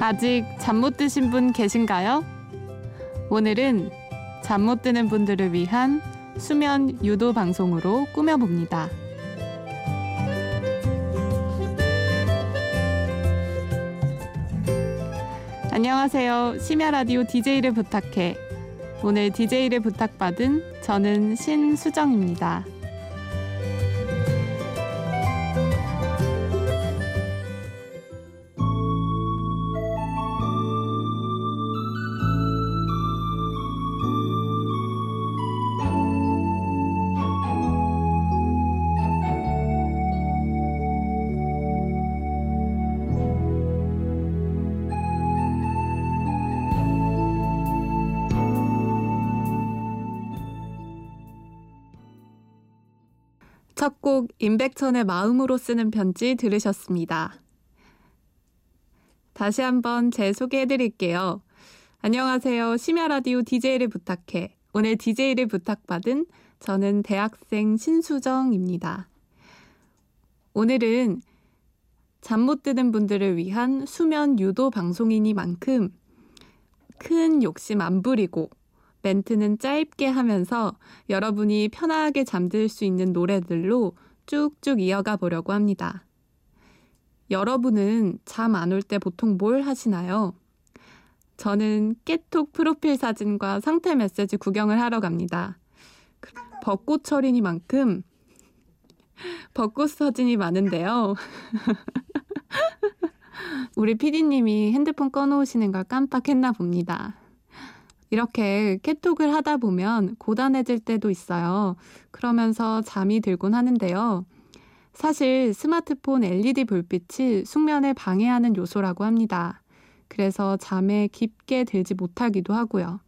아직 잠 못 드신 분 계신가요? 오늘은 잠 못 드는 분들을 위한 수면 유도 방송으로 꾸며봅니다. 안녕하세요. 심야 라디오 DJ를 부탁해. 오늘 DJ를 부탁받은 저는 신수정입니다. 첫 곡 임백천의 마음으로 쓰는 편지 들으셨습니다. 다시 한번 제 소개해드릴게요. 안녕하세요. 심야 라디오 DJ를 부탁해. 오늘 DJ를 부탁받은 저는 대학생 신수정입니다. 오늘은 잠 못 드는 분들을 위한 수면 유도 방송이니만큼 큰 욕심 안 부리고 멘트는 짧게 하면서 여러분이 편하게 잠들 수 있는 노래들로 쭉쭉 이어가 보려고 합니다. 여러분은 잠 안 올 때 보통 뭘 하시나요? 저는 깨톡 프로필 사진과 상태 메시지 구경을 하러 갑니다. 벚꽃철이니만큼 벚꽃 사진이 많은데요. 우리 PD님이 핸드폰 꺼놓으시는 걸 깜빡했나 봅니다. 이렇게 깨톡을 하다 보면 고단해질 때도 있어요. 그러면서 잠이 들곤 하는데요. 사실 스마트폰 LED 불빛이 숙면을 방해하는 요소라고 합니다. 그래서 잠에 깊게 들지 못하기도 하고요.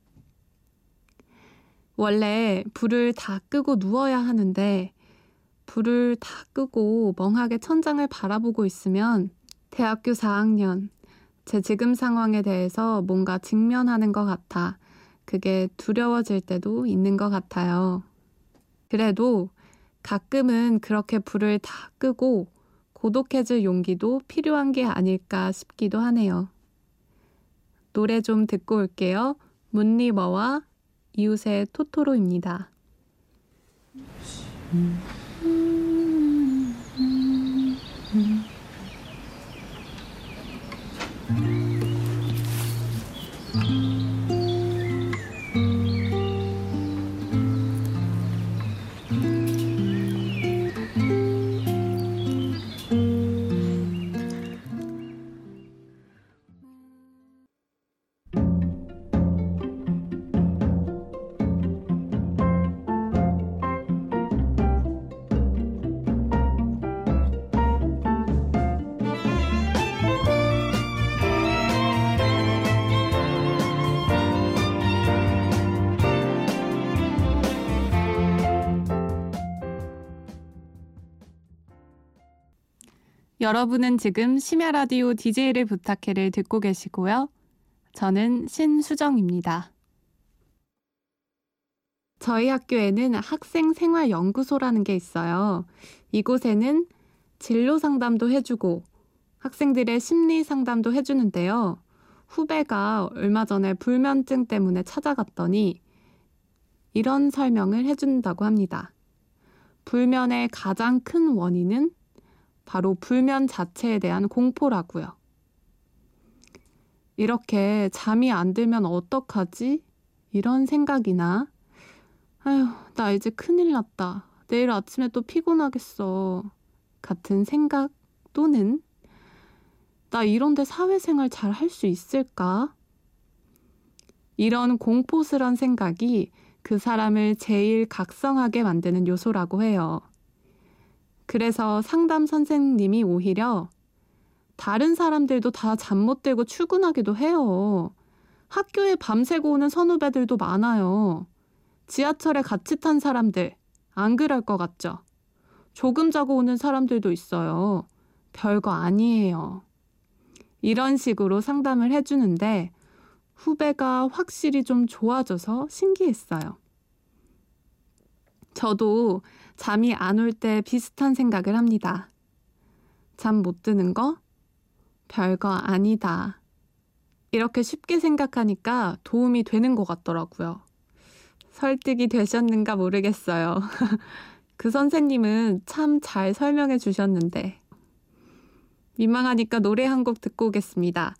원래 불을 다 끄고 누워야 하는데 불을 다 끄고 멍하게 천장을 바라보고 있으면 대학교 4학년, 제 지금 상황에 대해서 뭔가 직면하는 것 같아 그게 두려워질 때도 있는 것 같아요. 그래도 가끔은 그렇게 불을 다 끄고 고독해질 용기도 필요한 게 아닐까 싶기도 하네요. 노래 좀 듣고 올게요. 문리머와 이웃의 토토로입니다. 여러분은 지금 심야 라디오 DJ를 부탁해를 듣고 계시고요. 저는 신수정입니다. 저희 학교에는 학생생활연구소라는 게 있어요. 이곳에는 진로 상담도 해주고 학생들의 심리 상담도 해주는데요. 후배가 얼마 전에 불면증 때문에 찾아갔더니 이런 설명을 해준다고 합니다. 불면의 가장 큰 원인은 바로 불면 자체에 대한 공포라고요. 이렇게 잠이 안 들면 어떡하지? 이런 생각이나 아휴, 나 이제 큰일 났다. 내일 아침에 또 피곤하겠어. 같은 생각 또는 나 이런데 사회생활 잘 할 수 있을까? 이런 공포스런 생각이 그 사람을 제일 각성하게 만드는 요소라고 해요. 그래서 상담 선생님이 오히려 다른 사람들도 다 잠 못 들고 출근하기도 해요. 학교에 밤새고 오는 선후배들도 많아요. 지하철에 같이 탄 사람들, 안 그럴 것 같죠? 조금 자고 오는 사람들도 있어요. 별거 아니에요. 이런 식으로 상담을 해주는데 후배가 확실히 좀 좋아져서 신기했어요. 저도 잠이 안 올 때 비슷한 생각을 합니다. 잠 못 드는 거? 별거 아니다. 이렇게 쉽게 생각하니까 도움이 되는 것 같더라고요. 설득이 되셨는가 모르겠어요. 그 선생님은 참 잘 설명해 주셨는데. 민망하니까 노래 한 곡 듣고 오겠습니다.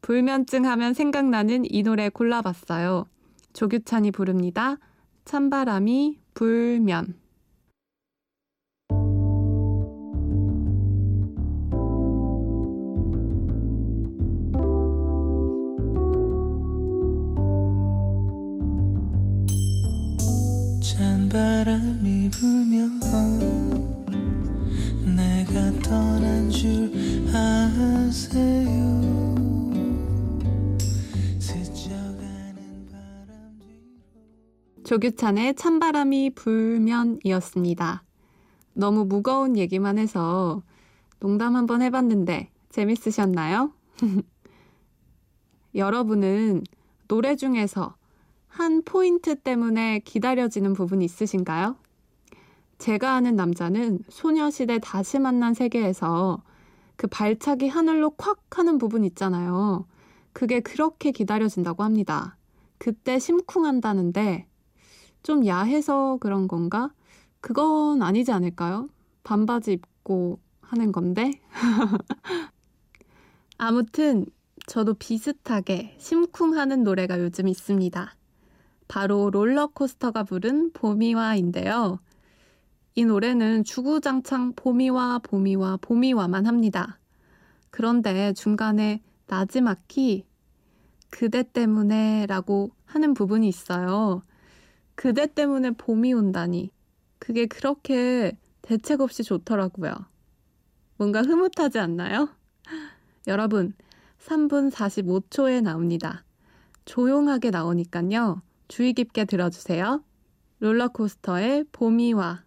불면증 하면 생각나는 이 노래 골라봤어요. 조규찬이 부릅니다. 찬바람이 불면. 찬바람이 불면 내가 떠난 줄 아세요? 조규찬의 찬바람이 불면이었습니다. 너무 무거운 얘기만 해서 농담 한번 해봤는데 재밌으셨나요? 여러분은 노래 중에서 한 포인트 때문에 기다려지는 부분이 있으신가요? 제가 아는 남자는 소녀시대 다시 만난 세계에서 그 발차기 하늘로 콱 하는 부분 있잖아요. 그게 그렇게 기다려진다고 합니다. 그때 심쿵한다는데 좀 야해서 그런 건가? 그건 아니지 않을까요? 반바지 입고 하는 건데? 아무튼 저도 비슷하게 심쿵하는 노래가 요즘 있습니다. 바로 롤러코스터가 부른 봄이와인데요. 이 노래는 주구장창 봄이와 봄이와 봄이와만 합니다. 그런데 중간에 나지막히 그대 때문에 라고 하는 부분이 있어요. 그대 때문에 봄이 온다니. 그게 그렇게 대책 없이 좋더라고요. 뭔가 흐뭇하지 않나요? 여러분, 3분 45초에 나옵니다. 조용하게 나오니까요. 주의 깊게 들어주세요. 롤러코스터의 봄이 와.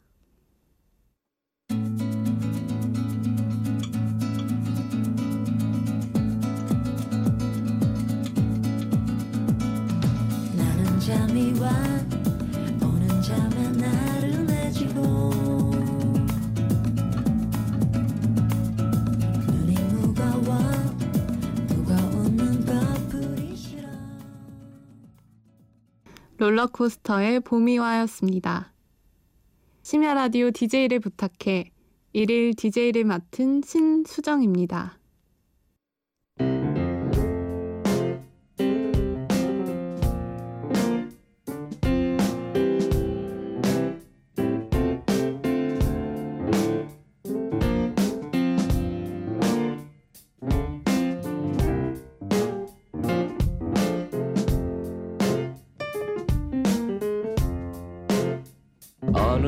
나는 잠이 와. 롤러코스터의 봄이 와였습니다. 심야 라디오 DJ를 부탁해 일일 DJ를 맡은 신수정입니다. 어느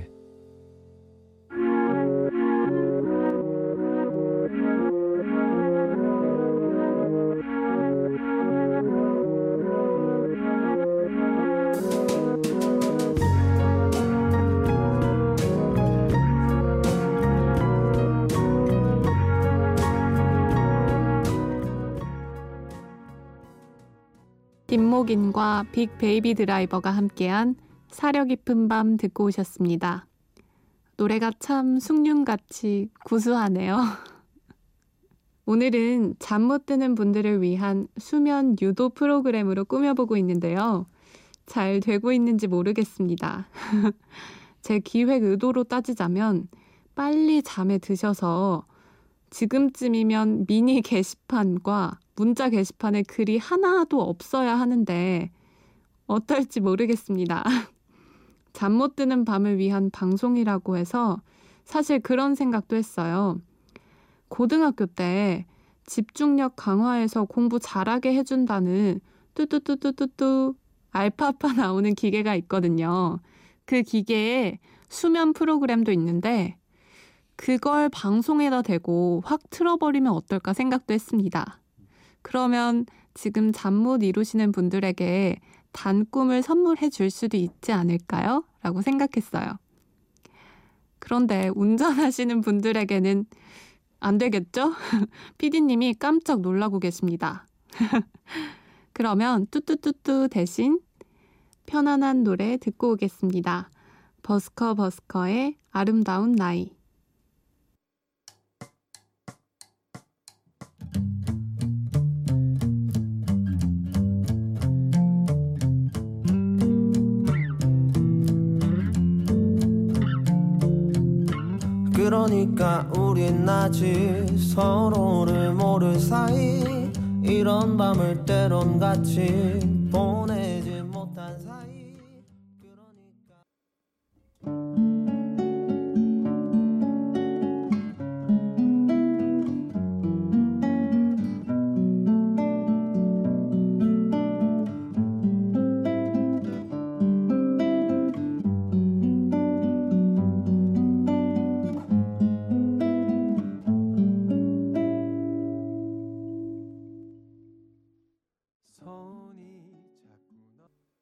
딘모긴과 빅베이비 드라이버가 함께한 사려 깊은 밤 듣고 오셨습니다. 노래가 참 숭늉같이 구수하네요. 오늘은 잠 못 드는 분들을 위한 수면 유도 프로그램으로 꾸며보고 있는데요. 잘 되고 있는지 모르겠습니다. 제 기획 의도로 따지자면 빨리 잠에 드셔서 지금쯤이면 미니 게시판과 문자 게시판에 글이 하나도 없어야 하는데 어떨지 모르겠습니다. 잠 못 드는 밤을 위한 방송이라고 해서 사실 그런 생각도 했어요. 고등학교 때 집중력 강화해서 공부 잘하게 해준다는 뚜뚜뚜뚜뚜뚜 알파파 나오는 기계가 있거든요. 그 기계에 수면 프로그램도 있는데 그걸 방송에다 대고 확 틀어버리면 어떨까 생각도 했습니다. 그러면 지금 잠 못 이루시는 분들에게 단꿈을 선물해 줄 수도 있지 않을까요? 라고 생각했어요. 그런데 운전하시는 분들에게는 안 되겠죠? PD님이 깜짝 놀라고 계십니다. 그러면 뚜뚜뚜뚜 대신 편안한 노래 듣고 오겠습니다. 버스커 버스커의 아름다운 나이. 그러니까 우린 아직 서로를 모를 사이 이런 밤을 때론 같이 보내지 못한 사이.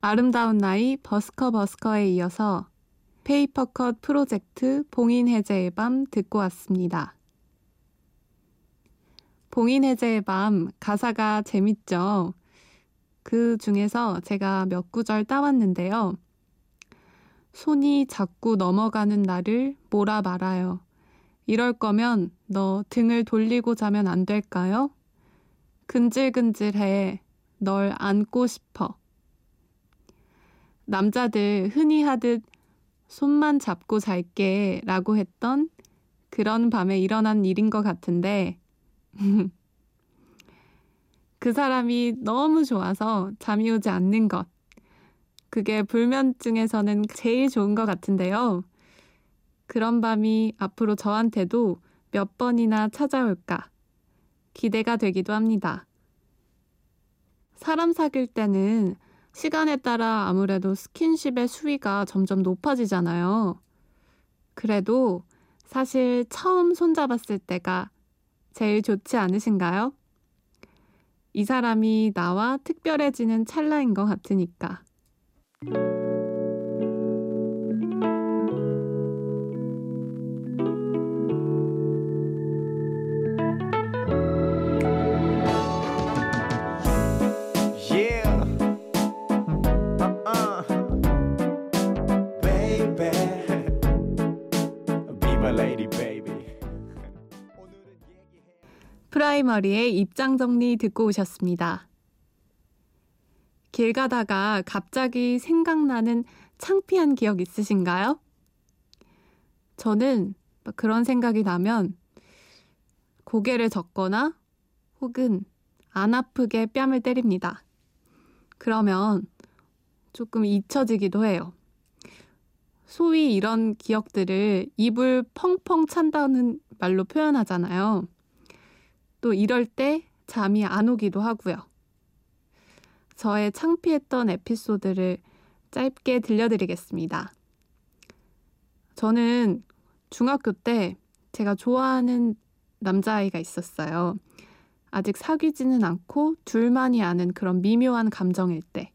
아름다운 나이 버스커 버스커에 이어서 페이퍼컷 프로젝트 봉인해제의 밤 듣고 왔습니다. 봉인해제의 밤 가사가 재밌죠? 그 중에서 제가 몇 구절 따왔는데요. 손이 자꾸 넘어가는 나를 몰아 말아요. 이럴 거면 너 등을 돌리고 자면 안 될까요? 근질근질해 널 안고 싶어. 남자들 흔히 하듯 손만 잡고 잘게 라고 했던 그런 밤에 일어난 일인 것 같은데 그 사람이 너무 좋아서 잠이 오지 않는 것. 그게 불면증에서는 제일 좋은 것 같은데요. 그런 밤이 앞으로 저한테도 몇 번이나 찾아올까 기대가 되기도 합니다. 사람 사귈 때는 시간에 따라 아무래도 스킨십의 수위가 점점 높아지잖아요. 그래도 사실 처음 손잡았을 때가 제일 좋지 않으신가요? 이 사람이 나와 특별해지는 찰나인 것 같으니까. 프라이머리의 입장 정리 듣고 오셨습니다. 길 가다가 갑자기 생각나는 창피한 기억 있으신가요? 저는 그런 생각이 나면 고개를 젓거나 혹은 안 아프게 뺨을 때립니다. 그러면 조금 잊혀지기도 해요. 소위 이런 기억들을 입을 펑펑 찬다는 말로 표현하잖아요. 또 이럴 때 잠이 안 오기도 하고요. 저의 창피했던 에피소드를 짧게 들려드리겠습니다. 저는 중학교 때 제가 좋아하는 남자아이가 있었어요. 아직 사귀지는 않고 둘만이 아는 그런 미묘한 감정일 때.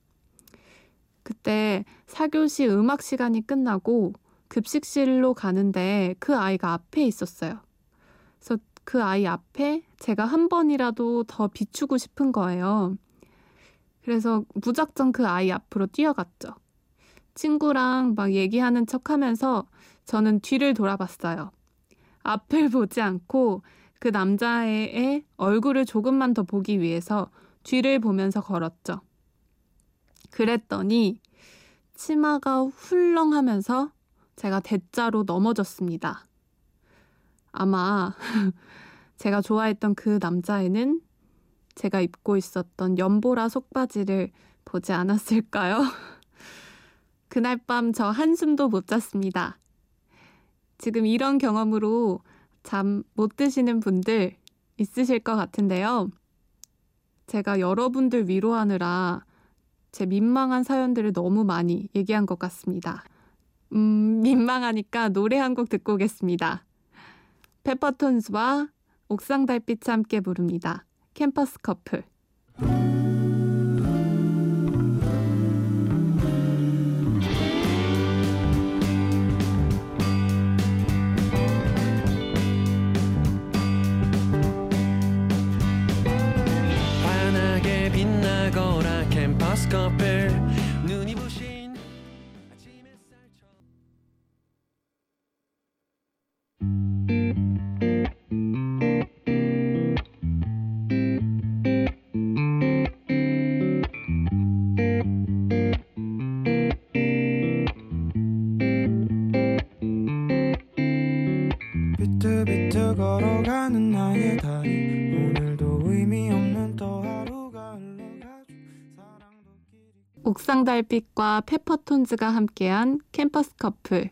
그때 4교시 음악 시간이 끝나고 급식실로 가는데 그 아이가 앞에 있었어요. 그래서 그 아이 앞에 제가 한 번이라도 더 비추고 싶은 거예요. 그래서 무작정 그 아이 앞으로 뛰어갔죠. 친구랑 막 얘기하는 척하면서 저는 뒤를 돌아봤어요. 앞을 보지 않고 그 남자애의 얼굴을 조금만 더 보기 위해서 뒤를 보면서 걸었죠. 그랬더니 치마가 훌렁하면서 제가 대자로 넘어졌습니다. 아마 제가 좋아했던 그 남자애는 제가 입고 있었던 연보라 속바지를 보지 않았을까요? 그날 밤 저 한숨도 못 잤습니다. 지금 이런 경험으로 잠 못 드시는 분들 있으실 것 같은데요. 제가 여러분들 위로하느라 제 민망한 사연들을 너무 많이 얘기한 것 같습니다. 민망하니까 노래 한 곡 듣고 오겠습니다. 페퍼톤스와 옥상 달빛이 함께 부릅니다. 캠퍼스 커플. 옥상달빛과 페퍼톤즈가 함께한 캠퍼스 커플,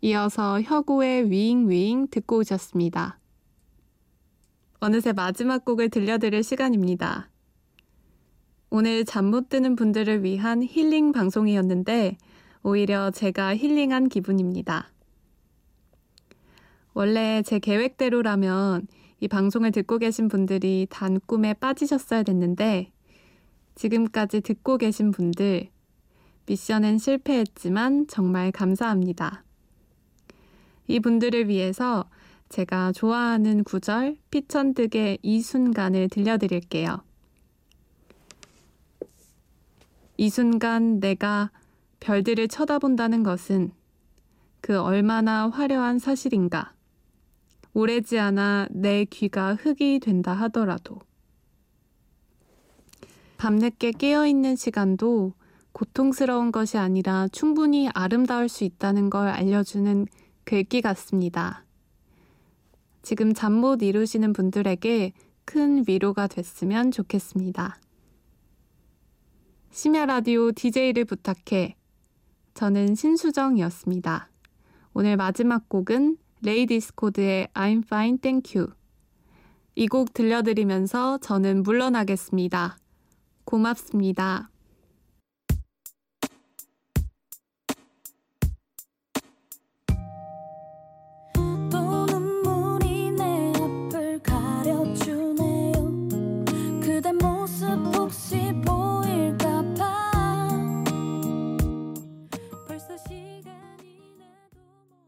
이어서 혁오의 위잉위잉 듣고 오셨습니다. 어느새 마지막 곡을 들려드릴 시간입니다. 오늘 잠 못 드는 분들을 위한 힐링 방송이었는데 오히려 제가 힐링한 기분입니다. 원래 제 계획대로라면 이 방송을 듣고 계신 분들이 단 꿈에 빠지셨어야 됐는데 지금까지 듣고 계신 분들, 미션은 실패했지만 정말 감사합니다. 이분들을 위해서 제가 좋아하는 구절 피천득의 이 순간을 들려드릴게요. 이 순간 내가 별들을 쳐다본다는 것은 그 얼마나 화려한 사실인가. 오래지 않아 내 귀가 흙이 된다 하더라도. 밤늦게 깨어있는 시간도 고통스러운 것이 아니라 충분히 아름다울 수 있다는 걸 알려주는 글귀 같습니다. 지금 잠 못 이루시는 분들에게 큰 위로가 됐으면 좋겠습니다. 심야 라디오 DJ를 부탁해. 저는 신수정이었습니다. 오늘 마지막 곡은 레이디스 코드의 I'm Fine Thank You. 이 곡 들려드리면서 저는 물러나겠습니다. 고맙습니다.